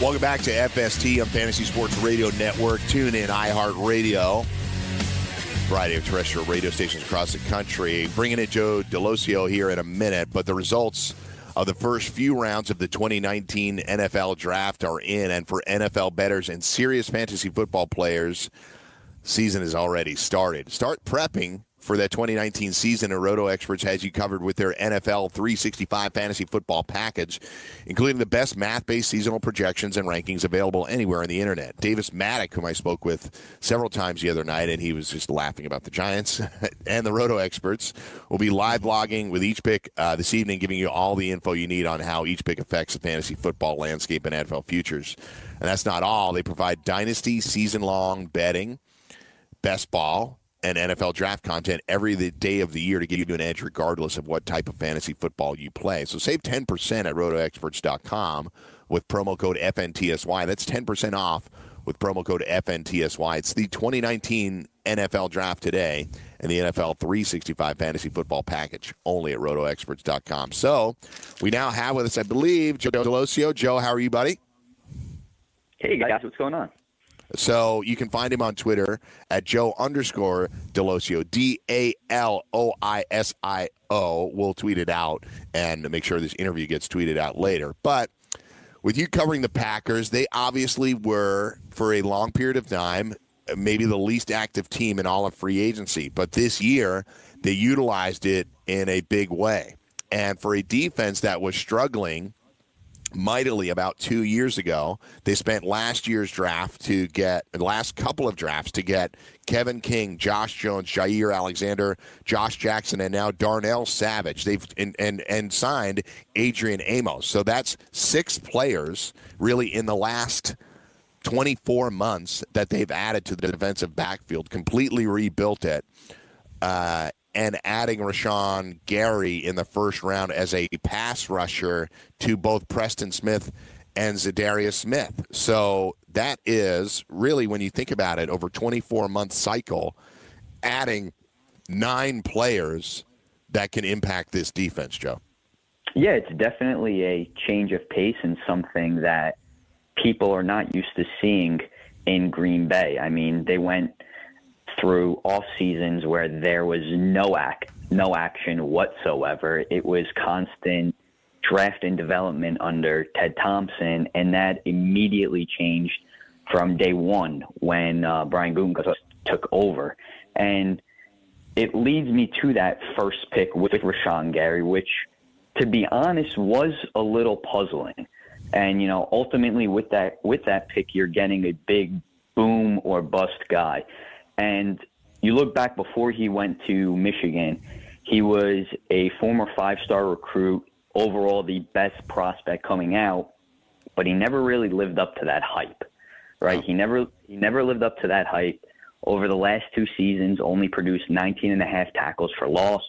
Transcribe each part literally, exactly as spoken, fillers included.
Welcome back to F S T on Fantasy Sports Radio Network. Tune in iHeartRadio. Variety of terrestrial radio stations across the country. Bringing in Joe D'Aloisio here in a minute, but the results of the first few rounds of the twenty nineteen N F L Draft are in, and for N F L bettors and serious fantasy football players, season has already started. Start prepping for that twenty nineteen season, and Roto Experts has you covered with their N F L three sixty-five fantasy football package, including the best math-based seasonal projections and rankings available anywhere on the internet. Davis Maddock, whom I spoke with several times the other night, and he was just laughing about the Giants, and the Roto Experts will be live blogging with each pick uh, this evening, giving you all the info you need on how each pick affects the fantasy football landscape and N F L futures. And that's not all. They provide dynasty, season-long betting, best ball, and N F L draft content every day of the year to give you an edge regardless of what type of fantasy football you play. So save ten percent at roto experts dot com with promo code F N T S Y. That's ten percent off with promo code F N T S Y. It's the twenty nineteen N F L Draft today and the N F L three sixty-five Fantasy Football Package only at roto experts dot com. So we now have with us, I believe, Joe D'Aloisio. Joe, how are you, buddy? Hey, guys. What's going on? So you can find him on Twitter at Joe underscore D'Aloisio, D A L O I S I O. We'll tweet it out and make sure this interview gets tweeted out later. But with you covering the Packers, they obviously were, for a long period of time, maybe the least active team in all of free agency. But this year, they utilized it in a big way. And for a defense that was struggling mightily about two years ago, they spent last year's draft to get, the last couple of drafts to get Kevin King, Josh Jones, Jaire Alexander, Josh Jackson, and now Darnell Savage. They've and, and, and signed Adrian Amos. So that's six players really in the last twenty-four months that they've added to the defensive backfield, completely rebuilt it. Uh, and adding Rashan Gary in the first round as a pass rusher to both Preston Smith and Za'Darius Smith. So that is really, when you think about it, over a twenty-four-month cycle, adding nine players that can impact this defense, Joe. Yeah, it's definitely a change of pace and something that people are not used to seeing in Green Bay. I mean, they went through off seasons where there was no act, no action whatsoever. It was constant draft and development under Ted Thompson, and that immediately changed from day one when uh, Brian Goom took over. And it leads me to that first pick with Rashan Gary, which, to be honest, was a little puzzling. And, you know, ultimately with that, with that pick, you're getting a big boom or bust guy. And you look back before he went to Michigan, he was a former five-star recruit, overall the best prospect coming out, but he never really lived up to that hype, right? He never he never lived up to that hype. Over the last two seasons, only produced nineteen and a half tackles for loss,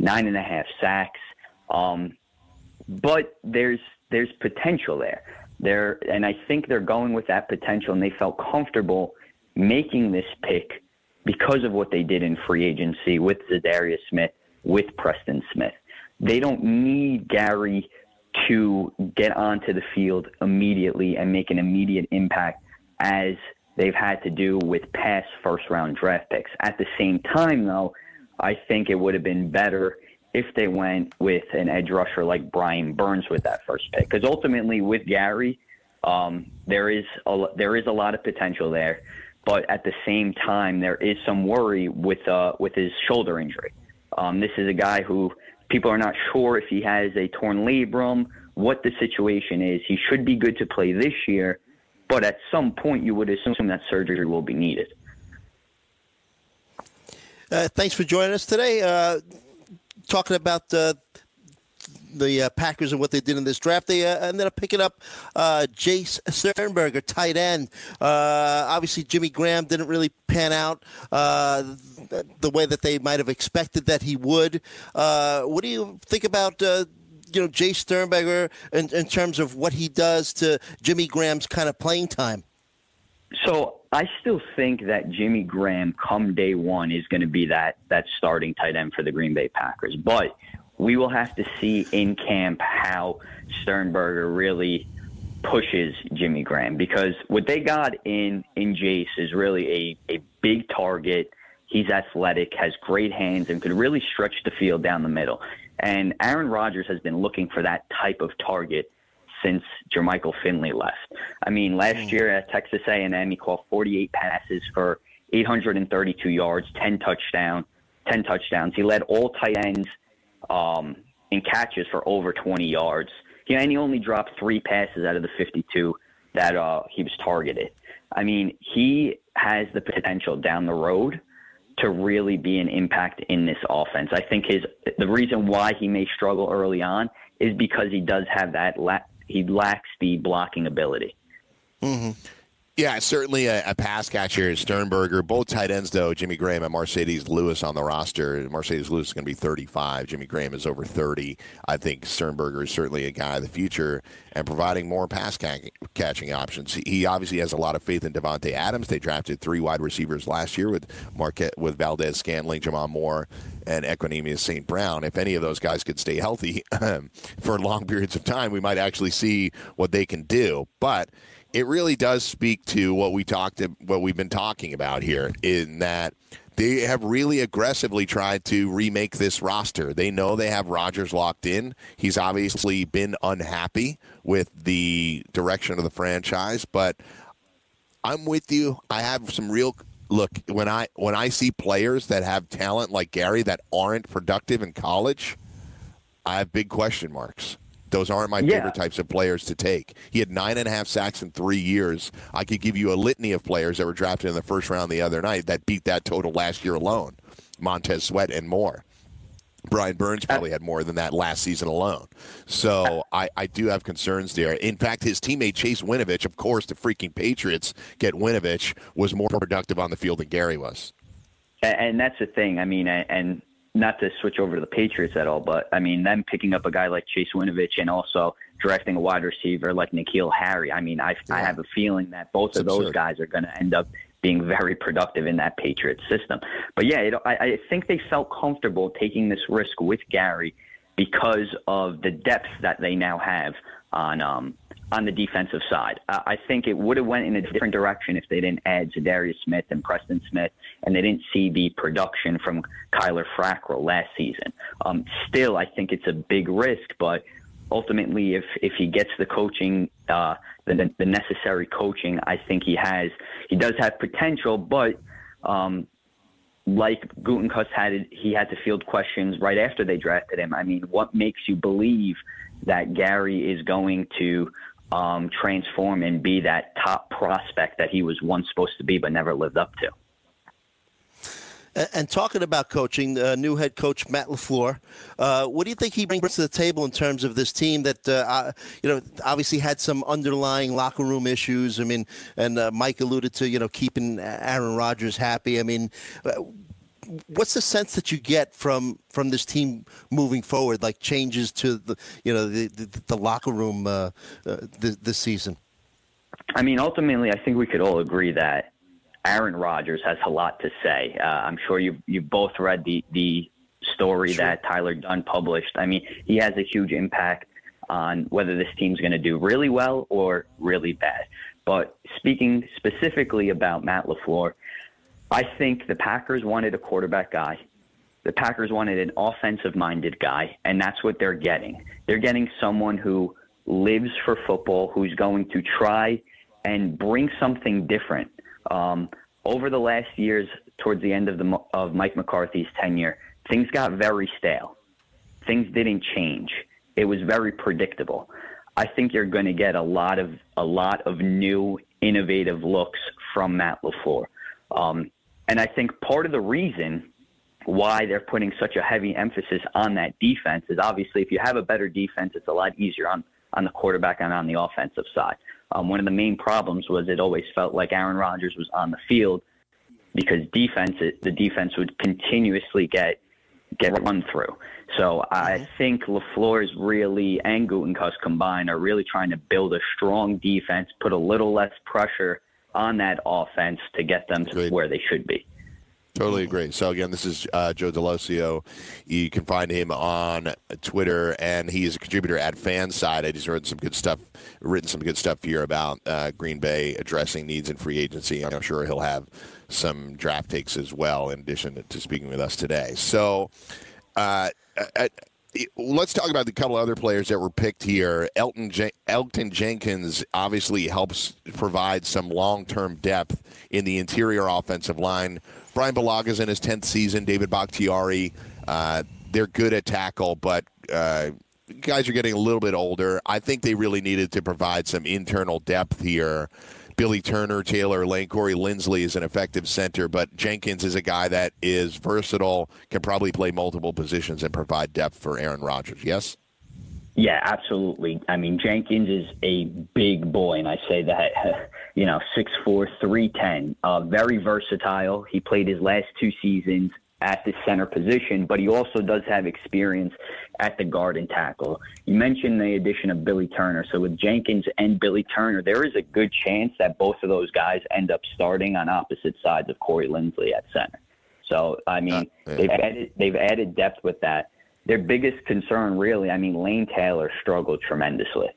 nine and a half sacks. Um, but there's there's potential there. There, and I think they're going with that potential, and they felt comfortable making this pick because of what they did in free agency with Za'Darius Smith, with Preston Smith. They don't need Gary to get onto the field immediately and make an immediate impact as they've had to do with past first-round draft picks. At the same time, though, I think it would have been better if they went with an edge rusher like Brian Burns with that first pick, because ultimately with Gary, um, there is a, there is a lot of potential there. But at the same time, there is some worry with uh, with his shoulder injury. Um, this is a guy who people are not sure if he has a torn labrum, what the situation is. He should be good to play this year, but at some point you would assume that surgery will be needed. Uh, thanks for joining us today. Uh, talking about uh, the uh, Packers and what they did in this draft. They uh, ended up picking up uh, Jace Sternberger, tight end. Uh, obviously, Jimmy Graham didn't really pan out uh, th- the way that they might have expected that he would. Uh, what do you think about uh, you know, Jace Sternberger in, in terms of what he does to Jimmy Graham's kind of playing time? So I still think that Jimmy Graham, come day one, is going to be that that starting tight end for the Green Bay Packers. But we will have to see in camp how Sternberger really pushes Jimmy Graham, because what they got in, in Jace is really a, a big target. He's athletic, has great hands, and could really stretch the field down the middle. And Aaron Rodgers has been looking for that type of target since Jermichael Finley left. I mean, last year at Texas A and M, he caught forty-eight passes for eight hundred thirty-two yards, ten touchdowns. He led all tight ends um, in catches for over twenty yards. He, and he only dropped three passes out of the fifty-two that uh, he was targeted. I mean, he has the potential down the road to really be an impact in this offense. I think his the reason why he may struggle early on is because he does have that la- he lacks the blocking ability. Mm-hmm. Yeah, certainly a, a pass catcher, Sternberger. Both tight ends, though, Jimmy Graham and Mercedes Lewis on the roster. Mercedes Lewis is going to be thirty-five. Jimmy Graham is over thirty. I think Sternberger is certainly a guy of the future and providing more pass ca- catching options. He obviously has a lot of faith in Davante Adams. They drafted three wide receivers last year with Marquez, with Valdes-Scantling, Jamon Moore, and Equanimeous Saint Brown. If any of those guys could stay healthy for long periods of time, we might actually see what they can do. But it really does speak to what we talked, what we've been talking about here, in that they have really aggressively tried to remake this roster. They know they have Rodgers locked in. He's obviously been unhappy with the direction of the franchise, but I'm with you. I have some real look when I when I see players that have talent like Gary that aren't productive in college, I have big question marks. Those aren't my yeah. favorite types of players to take. He had nine and a half sacks in three years. I could give you a litany of players that were drafted in the first round the other night that beat that total last year alone. Montez Sweat and more. Brian Burns probably had more than that last season alone. So I, I do have concerns there. In fact, his teammate Chase Winovich, of course, the freaking Patriots get Winovich, was more productive on the field than Gary was. And that's the thing. I mean, and not to switch over to the Patriots at all, but, I mean, them picking up a guy like Chase Winovich and also drafting a wide receiver like N'Keal Harry, I mean, I, yeah. I have a feeling that both That's of those absurd. guys are going to end up being very productive in that Patriots system. But, yeah, it, I, I think they felt comfortable taking this risk with Gary because of the depth that they now have on um, on the defensive side. I, I think it would have went in a different direction if they didn't add Za'Darius Smith and Preston Smith, and they didn't see the production from Kyler Fackrell last season. Um, still, I think it's a big risk, but ultimately, if, if he gets the coaching, uh, the, the necessary coaching, I think he has, he does have potential, but um, like Gutekunst had, he had to field questions right after they drafted him. I mean, what makes you believe that Gary is going to um, transform and be that top prospect that he was once supposed to be but never lived up to? And talking about coaching, uh, new head coach Matt LaFleur, uh, what do you think he brings to the table in terms of this team that, uh, you know, obviously had some underlying locker room issues? I mean, and uh, Mike alluded to, you know, keeping Aaron Rodgers happy. I mean, what's the sense that you get from from this team moving forward, like changes to the, you know, the the, the locker room uh, uh, this, this season? I mean, ultimately, I think we could all agree that Aaron Rodgers has a lot to say. Uh, I'm sure you you both read the, the story sure. that Tyler Dunn published. I mean, he has a huge impact on whether this team's going to do really well or really bad. But speaking specifically about Matt LaFleur, I think the Packers wanted a quarterback guy. The Packers wanted an offensive-minded guy, and that's what they're getting. They're getting someone who lives for football, who's going to try and bring something different. Um, over the last years, towards the end of the of Mike McCarthy's tenure, things got very stale. Things didn't change. It was very predictable. I think you're going to get a lot of a lot of new, innovative looks from Matt LaFleur, um, and I think part of the reason why they're putting such a heavy emphasis on that defense is obviously if you have a better defense, it's a lot easier on on the quarterback and on the offensive side. Um, one of the main problems was it always felt like Aaron Rodgers was on the field because defense, it, the defense would continuously get get run through. So I think LaFleur is really, and Gutekunst combined, are really trying to build a strong defense, put a little less pressure on that offense to get them to Great. where they should be. Totally agree. So, again, this is uh, Joe D'Aloisio. You can find him on Twitter, and he is a contributor at Fanside. I just wrote some good stuff, written some good stuff here about uh, Green Bay addressing needs in free agency. I'm sure he'll have some draft takes as well, in addition to speaking with us today. So, uh, at, let's talk about a couple other players that were picked here. Elton Jen- Elgton Jenkins obviously helps provide some long-term depth in the interior offensive line. Brian Balaga's in his tenth season. David Bakhtiari, uh, they're good at tackle, but uh, guys are getting a little bit older. I think they really needed to provide some internal depth here. Billy Turner, Taylor Lane, Corey Linsley is an effective center, but Jenkins is a guy that is versatile, can probably play multiple positions and provide depth for Aaron Rodgers, yes? Yeah, absolutely. I mean, Jenkins is a big boy, and I say that, you know, six four, three ten, uh, very versatile. He played his last two seasons at the center position, but he also does have experience at the guard and tackle. You mentioned the addition of Billy Turner. So with Jenkins and Billy Turner, there is a good chance that both of those guys end up starting on opposite sides of Corey Linsley at center. So, I mean, uh, yeah. they've added, they've added depth with that. Their biggest concern, really, I mean, Lane Taylor struggled tremendously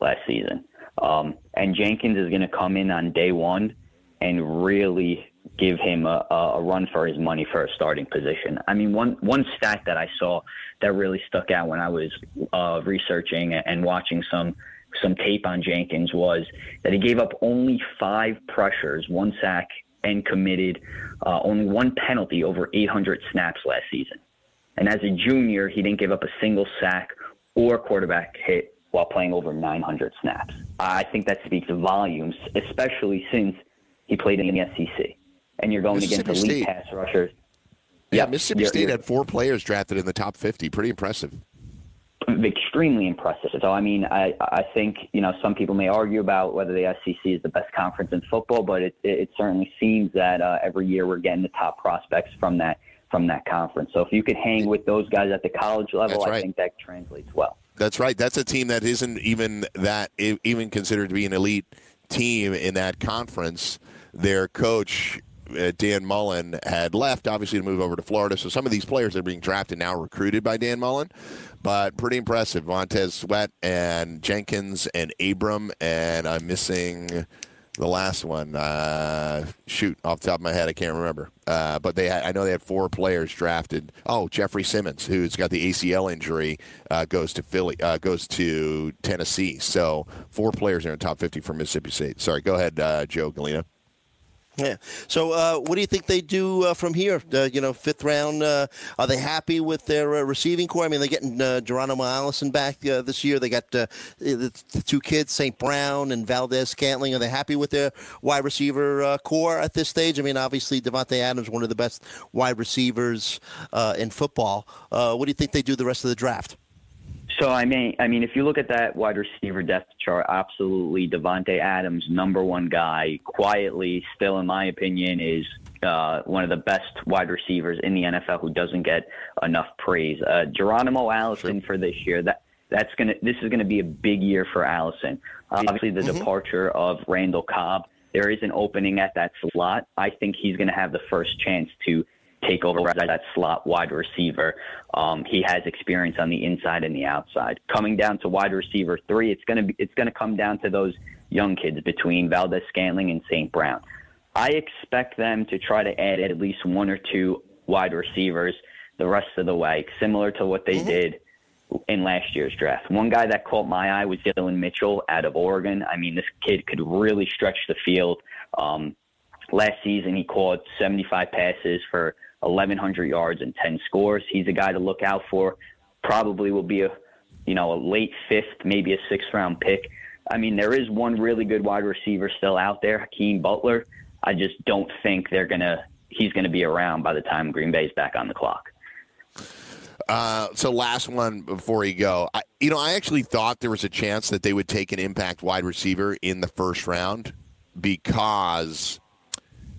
last season. Um, and Jenkins is going to come in on day one and really give him a, a run for his money for a starting position. I mean, one one stat that I saw that really stuck out when I was uh, researching and watching some some tape on Jenkins was that he gave up only five pressures, one sack, and committed uh, only one penalty over eight hundred snaps last season. And as a junior, he didn't give up a single sack or quarterback hit while playing over nine hundred snaps. I think that speaks volumes, especially since he played in the S E C. And you're going against elite pass rushers. Yeah, yep. Mississippi you're, State you're, had four players drafted in the top fifty. Pretty impressive. Extremely impressive. So, I mean, I, I think, you know, some people may argue about whether the S E C is the best conference in football, but it, it, it certainly seems that uh, every year we're getting the top prospects from that from that conference. So if you could hang with those guys at the college level, right. I think that translates well. That's right. That's a team that isn't even that even considered to be an elite team in that conference. Their coach, Dan Mullen, had left, obviously, to move over to Florida. So some of these players are being drafted now, recruited by Dan Mullen, but pretty impressive. Montez Sweat and Jenkins and Abram, and I'm missing the last one. Uh, shoot, off the top of my head, I can't remember. Uh, but they had, I know they had four players drafted. Oh, Jeffrey Simmons, who's got the A C L injury, uh, goes to Philly, uh, goes to Tennessee. So four players are in the top fifty for Mississippi State. Sorry, go ahead, uh, Joe Galena. Yeah. So, uh, what do you think they do uh, from here? Uh, you know, fifth round. Uh, are they happy with their uh, receiving core? I mean, they're getting uh, Geronimo Allison back uh, this year. They got uh, the two kids, Saint Brown and Valdes-Scantling. Are they happy with their wide receiver uh, core at this stage? I mean, obviously, Davante Adams, one of the best wide receivers uh, in football. Uh, what do you think they do the rest of the draft? So, I mean, I mean, if you look at that wide receiver depth chart, absolutely Davante Adams, number one guy, quietly, still in my opinion, is uh, one of the best wide receivers in the N F L who doesn't get enough praise. Uh, Geronimo Allison sure. for this year, that that's gonna this is gonna be a big year for Allison. Obviously, the mm-hmm. departure of Randall Cobb, there is an opening at that slot. I think he's gonna have the first chance to take over as that slot wide receiver. Um, he has experience on the inside and the outside. Coming down to wide receiver three, it's gonna be it's gonna come down to those young kids between Valdes-Scantling and Saint Brown. I expect them to try to add at least one or two wide receivers the rest of the way, similar to what they mm-hmm. did in last year's draft. One guy that caught my eye was Dylan Mitchell out of Oregon. I mean, this kid could really stretch the field. Um, last season, he caught seventy-five passes for eleven hundred yards and ten scores. He's a guy to look out for. Probably will be a, you know, a late fifth, maybe a sixth round pick. I mean, there is one really good wide receiver still out there, Hakeem Butler. I just don't think they're gonna. He's gonna be around by the time Green Bay's back on the clock. Uh, so last one before you go, I, you know, I actually thought there was a chance that they would take an impact wide receiver in the first round because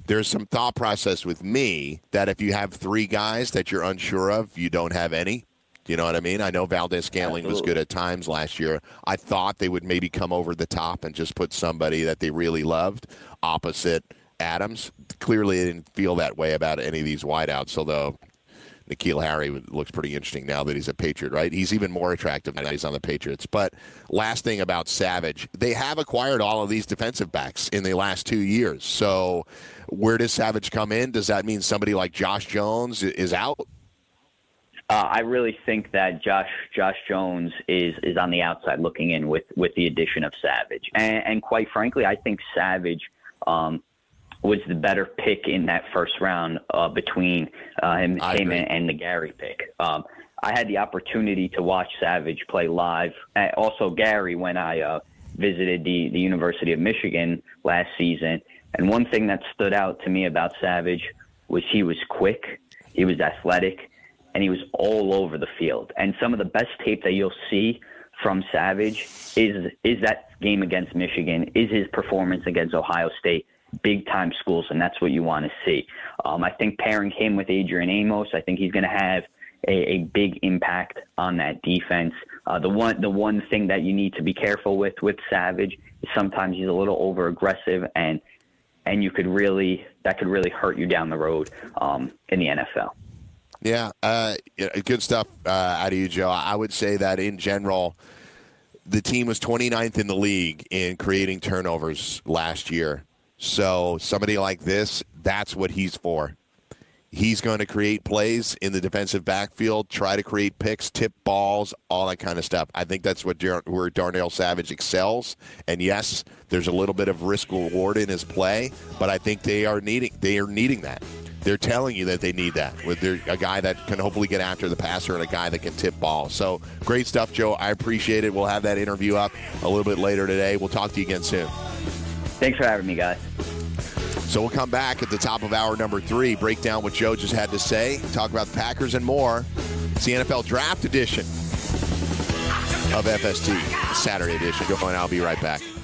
there's some thought process with me that if you have three guys that you're unsure of, you don't have any. Do you know what I mean? I know Valdes-Scantling was good at times last year. I thought they would maybe come over the top and just put somebody that they really loved opposite Adams. Clearly, they didn't feel that way about any of these wideouts, although N'Keal Harry looks pretty interesting now that he's a Patriot, right? He's even more attractive now that he's on the Patriots. But last thing about Savage, they have acquired all of these defensive backs in the last two years. So where does Savage come in? Does that mean somebody like Josh Jones is out? Uh, I really think that Josh Josh Jones is is on the outside looking in with, with the addition of Savage. And, and quite frankly, I think Savage um, was the better pick in that first round uh, between uh, him, him and the Gary pick. Um, I had the opportunity to watch Savage play live. And also Gary when I uh, visited the, the University of Michigan last season. And one thing that stood out to me about Savage was he was quick, he was athletic, and he was all over the field. And some of the best tape that you'll see from Savage is is that game against Michigan, is his performance against Ohio State, big-time schools, and that's what you want to see. Um, I think pairing him with Adrian Amos, I think he's going to have a, a big impact on that defense. Uh, the one the one thing that you need to be careful with with Savage is sometimes he's a little over-aggressive, and and you could really that could really hurt you down the road um, in the N F L. Yeah, uh, good stuff uh, out of you, Joe. I would say that in general, the team was twenty-ninth in the league in creating turnovers last year. So somebody like this, that's what he's for. He's going to create plays in the defensive backfield, try to create picks, tip balls, all that kind of stuff. I think that's what Dar- where Darnell Savage excels. And yes, there's a little bit of risk reward in his play, but I think they are needing they are needing that. They're telling you that they need that with their, a guy that can hopefully get after the passer and a guy that can tip ball. So great stuff, Joe. I appreciate it. We'll have that interview up a little bit later today. We'll talk to you again soon. Thanks for having me, guys. So we'll come back at the top of hour number three, break down what Joe just had to say, talk about the Packers and more. It's the N F L Draft edition of F S T, Saturday edition. Go on, I'll be right back.